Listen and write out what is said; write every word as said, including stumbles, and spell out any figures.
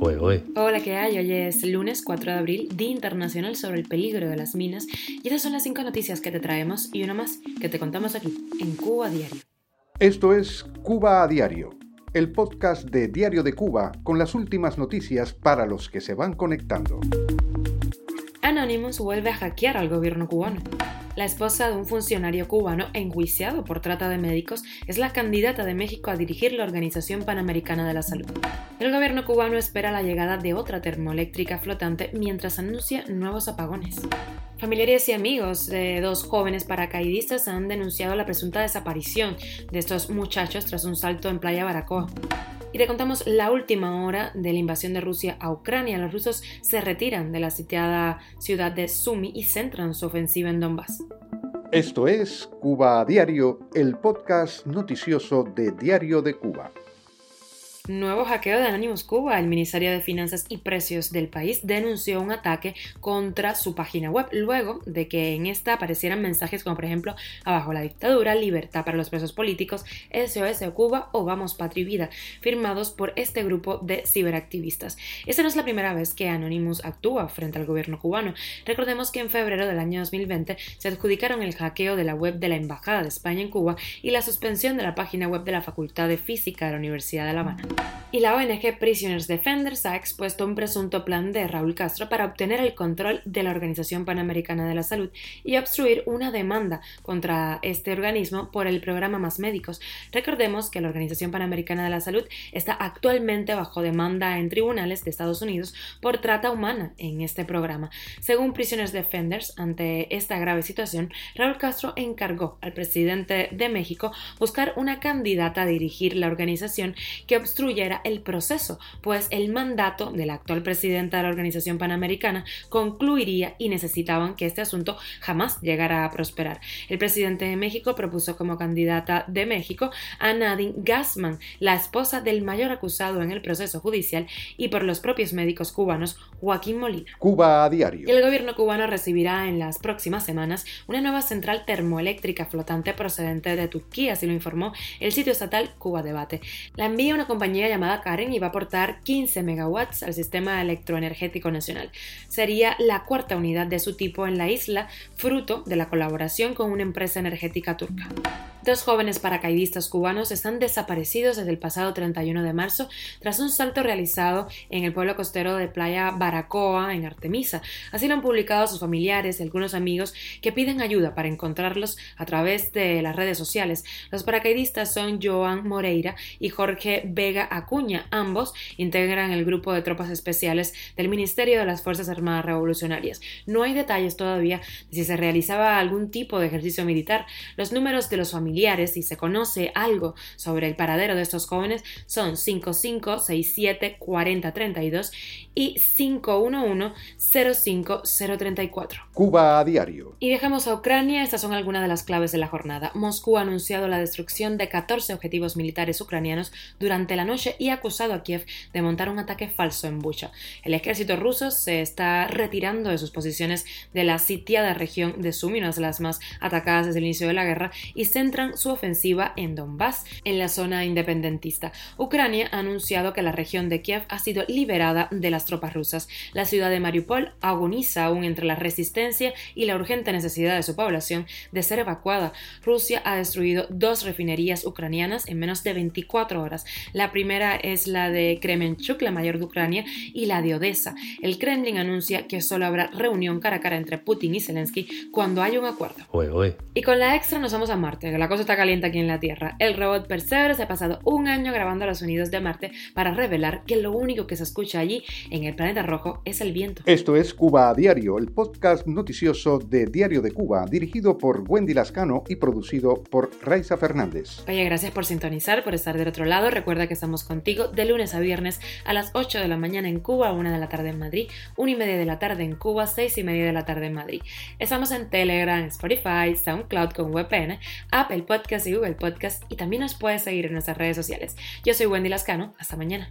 Oye, oye. Hola, ¿qué hay? Hoy es lunes cuatro de abril, Día Internacional sobre el Peligro de las Minas, y estas son las cinco noticias que te traemos y una más que te contamos aquí, en Cuba Diario. Esto es Cuba a Diario, el podcast de Diario de Cuba con las últimas noticias para los que se van conectando. Anonymous vuelve a hackear al gobierno cubano. La esposa de un funcionario cubano enjuiciado por trata de médicos es la candidata de México a dirigir la Organización Panamericana de la Salud. El gobierno cubano espera la llegada de otra termoeléctrica flotante mientras anuncia nuevos apagones. Familiares y amigos de dos jóvenes paracaidistas han denunciado la presunta desaparición de estos muchachos tras un salto en Playa Baracoa. Y te contamos la última hora de la invasión de Rusia a Ucrania. Los rusos se retiran de la sitiada ciudad de Sumy y centran su ofensiva en Donbás. Esto es Cuba a Diario, el podcast noticioso de Diario de Cuba. Nuevo hackeo de Anonymous Cuba. El Ministerio de Finanzas y Precios del país denunció un ataque contra su página web luego de que en esta aparecieran mensajes como por ejemplo abajo la dictadura, libertad para los presos políticos, S O S Cuba o Vamos Patria y Vida, firmados por este grupo de ciberactivistas. Esta no es la primera vez que Anonymous actúa frente al gobierno cubano. Recordemos que en febrero del año dos mil veinte se adjudicaron el hackeo de la web de la Embajada de España en Cuba y la suspensión de la página web de la Facultad de Física de la Universidad de La Habana. Y la O N G Prisoners Defenders ha expuesto un presunto plan de Raúl Castro para obtener el control de la Organización Panamericana de la Salud y obstruir una demanda contra este organismo por el programa Más Médicos. Recordemos que la Organización Panamericana de la Salud está actualmente bajo demanda en tribunales de Estados Unidos por trata humana en este programa. Según Prisoners Defenders, ante esta grave situación, Raúl Castro encargó al presidente de México buscar una candidata a dirigir la organización que obstruya el proceso, pues el mandato de la actual presidenta de la Organización Panamericana concluiría y necesitaban que este asunto jamás llegara a prosperar. El presidente de México propuso como candidata de México a Nadine Gassman, la esposa del mayor acusado en el proceso judicial y por los propios médicos cubanos, Joaquín Molina. Cuba a Diario. El gobierno cubano recibirá en las próximas semanas una nueva central termoeléctrica flotante procedente de Turquía, así lo informó el sitio estatal Cuba Debate. La envía una compañía llamada Karen y va a aportar quince megawatts al sistema electroenergético nacional. Sería la cuarta unidad de su tipo en la isla, fruto de la colaboración con una empresa energética turca. Dos jóvenes paracaidistas cubanos están desaparecidos desde el pasado treinta y uno de marzo tras un salto realizado en el pueblo costero de Playa Baracoa, en Artemisa. Así lo han publicado sus familiares y algunos amigos que piden ayuda para encontrarlos a través de las redes sociales. Los paracaidistas son Juan Moreira y Jorge Vega Acuña. Ambos integran el grupo de tropas especiales del Ministerio de las Fuerzas Armadas Revolucionarias. No hay detalles todavía de si se realizaba algún tipo de ejercicio militar. Los números de los familiares, si se conoce algo sobre el paradero de estos jóvenes, son cinco cinco seis siete cuatro cero tres dos y cinco uno uno cero cinco cero tres cuatro. Cuba a Diario. Y dejamos a Ucrania. Estas son algunas de las claves de la jornada. Moscú ha anunciado la destrucción de catorce objetivos militares ucranianos durante la noche y ha acusado a Kiev de montar un ataque falso en Bucha. El ejército ruso se está retirando de sus posiciones de la sitiada región de Sumy, una de las más atacadas desde el inicio de la guerra, y centran su ofensiva en Donbás, en la zona independentista. Ucrania ha anunciado que la región de Kiev ha sido liberada de las tropas rusas. La ciudad de Mariupol agoniza aún entre la resistencia y la urgente necesidad de su población de ser evacuada. Rusia ha destruido dos refinerías ucranianas en menos de veinticuatro horas. La primera es la de Kremenchuk, la mayor de Ucrania, y la de Odessa. El Kremlin anuncia que solo habrá reunión cara a cara entre Putin y Zelensky cuando haya un acuerdo. Oye, oye. Y con la extra nos vamos a Marte, que la cosa está caliente aquí en la Tierra. El robot Perseverance ha pasado un año grabando los sonidos de Marte para revelar que lo único que se escucha allí en el planeta rojo es el viento. Esto es Cuba a Diario, el podcast noticioso de Diario de Cuba, dirigido por Wendy Lascano y producido por Raiza Fernández. Oye, gracias por sintonizar, por estar del otro lado. Recuerda que estamos contigo de lunes a viernes a las ocho de la mañana en Cuba, una de la tarde en Madrid, una y media de la tarde en Cuba, seis y media de la tarde en Madrid. Estamos en Telegram, Spotify, SoundCloud con V P N, Apple Podcast y Google Podcast, y también nos puedes seguir en nuestras redes sociales. Yo soy Wendy Lascano, hasta mañana.